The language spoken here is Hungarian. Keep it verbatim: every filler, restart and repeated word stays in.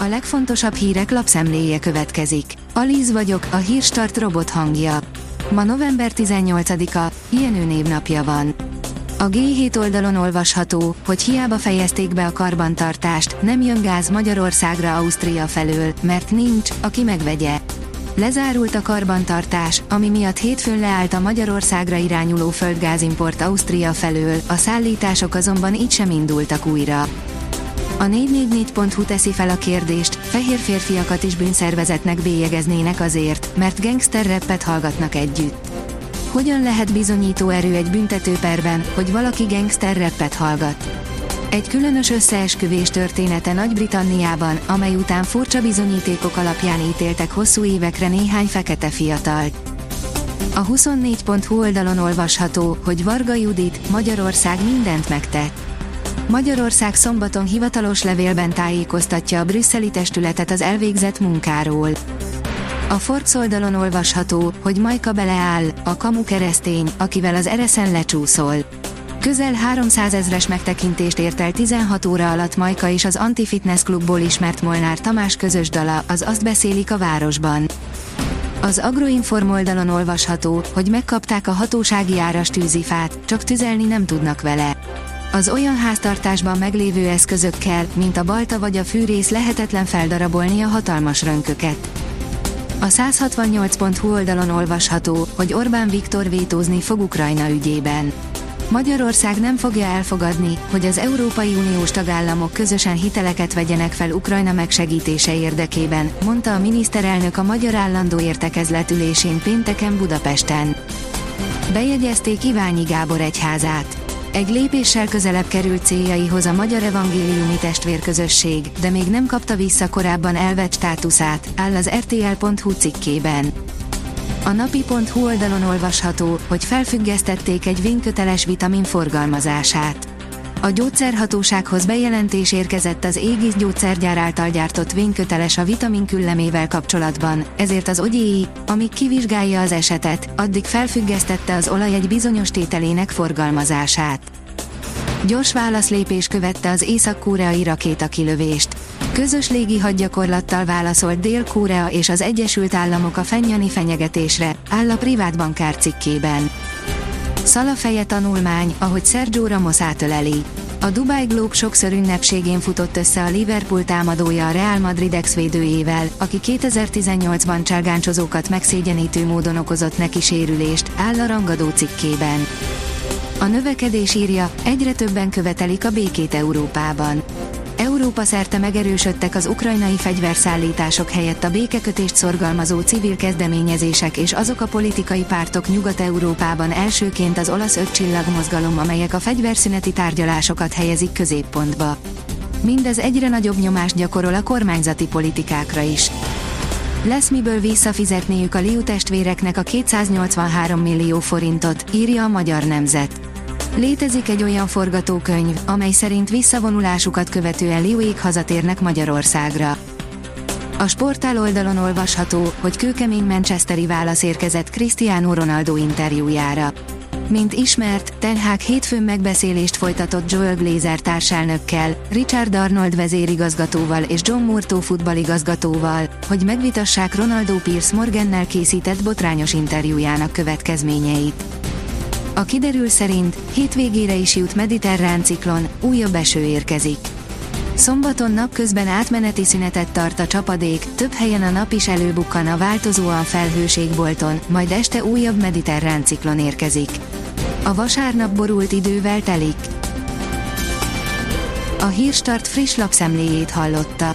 A legfontosabb hírek lapszemléje következik. Alíz vagyok, a hírstart robot hangja. Ma november tizennyolcadika, Jenő névnapja van. A gé hét oldalon olvasható, hogy hiába fejezték be a karbantartást, nem jön gáz Magyarországra Ausztria felől, mert nincs, aki megvegye. Lezárult a karbantartás, ami miatt hétfőn leállt a Magyarországra irányuló földgázimport Ausztria felől, a szállítások azonban így sem indultak újra. A négy négy négy pont hu teszi fel a kérdést, fehér férfiakat is bűnszervezetnek bélyegeznének azért, mert gangster rappet hallgatnak együtt. Hogyan lehet bizonyító erő egy büntetőperben, hogy valaki gangster rappet hallgat? Egy különös összeesküvés története Nagy-Britanniában, amely után furcsa bizonyítékok alapján ítéltek hosszú évekre néhány fekete fiatalt. A huszonnégy pont hu oldalon olvasható, hogy Varga Judit, Magyarország mindent megtett. Magyarország szombaton hivatalos levélben tájékoztatja a brüsszeli testületet az elvégzett munkáról. A Forsz oldalon olvasható, hogy Majka beleáll, a Kamu keresztény, akivel az ereszen lecsúszol. Közel háromszázezres megtekintést ért el tizenhat óra alatt Majka és az Anti Fitness Klubból ismert Molnár Tamás közös dala, az Azt beszélik a városban. Az Agroinform oldalon olvasható, hogy megkapták a hatósági áras tűzifát, csak tüzelni nem tudnak vele. Az olyan háztartásban meglévő eszközökkel, mint a balta vagy a fűrész lehetetlen feldarabolni a hatalmas rönköket. A száz hatvannyolc pont hu oldalon olvasható, hogy Orbán Viktor vétózni fog Ukrajna ügyében. Magyarország nem fogja elfogadni, hogy az Európai Uniós tagállamok közösen hiteleket vegyenek fel Ukrajna megsegítése érdekében, mondta a miniszterelnök a Magyar Állandó Értekezlet ülésén pénteken Budapesten. Bejegyezték Iványi Gábor egyházát. Egy lépéssel közelebb került céljaihoz a Magyar Evangéliumi Testvérközösség, de még nem kapta vissza korábban elvett státuszát, áll az er té el pont hu cikkében. A napi pont hu oldalon olvasható, hogy felfüggesztették egy vényköteles vitamin forgalmazását. A gyógyszerhatósághoz bejelentés érkezett az Égis gyógyszergyár által gyártott vényköteles a vitamin küllemével kapcsolatban, ezért az OGYÉI, amíg kivizsgálja az esetet, addig felfüggesztette az olaj egy bizonyos tételének forgalmazását. Gyors válaszlépés követte az észak-koreai rakétakilövést. Közös légi hadgyakorlattal válaszolt Dél-Korea és az Egyesült Államok a fennyani fenyegetésre, áll a privátbankár cikkében. Szalafeje tanulmány, ahogy Sergio Ramos átöleli. A Dubai Globe sokszor ünnepségén futott össze a Liverpool támadója a Real Madrid ex-védőjével, aki kétezer-tizennyolcban cselgáncsozókat megszégyenítő módon okozott neki sérülést, áll a rangadó cikkében. A növekedés írja, egyre többen követelik a békét Európában. Európa szerte megerősödtek az ukrajnai fegyverszállítások helyett a békekötést szorgalmazó civil kezdeményezések és azok a politikai pártok Nyugat-Európában, elsőként az Olasz Ötcsillagmozgalom, amelyek a fegyverszüneti tárgyalásokat helyezik középpontba. Mindez egyre nagyobb nyomást gyakorol a kormányzati politikákra is. Lesz miből visszafizetniük a Liu testvéreknek a kétszáznyolcvanhárom millió forintot, írja a Magyar Nemzet. Létezik egy olyan forgatókönyv, amely szerint visszavonulásukat követően Liuék hazatérnek Magyarországra. A sportál oldalon olvasható, hogy kőkemény manchesteri válasz érkezett Cristiano Ronaldo interjújára. Mint ismert, Ten Hag hétfőn megbeszélést folytatott Joel Glazer társelnökkel, Richard Arnold vezérigazgatóval és John Murtaugh futballigazgatóval, hogy megvitassák Ronaldo Piers Morgannel készített botrányos interjújának következményeit. A kiderül szerint hétvégére is jut mediterrán ciklon, újabb eső érkezik. Szombaton napközben átmeneti szünetet tart a csapadék, több helyen a nap is előbukkan a változóan felhőségbolton, majd este újabb mediterrán ciklon érkezik. A vasárnap borult idővel telik. A Hírstart friss lapszemléjét hallotta.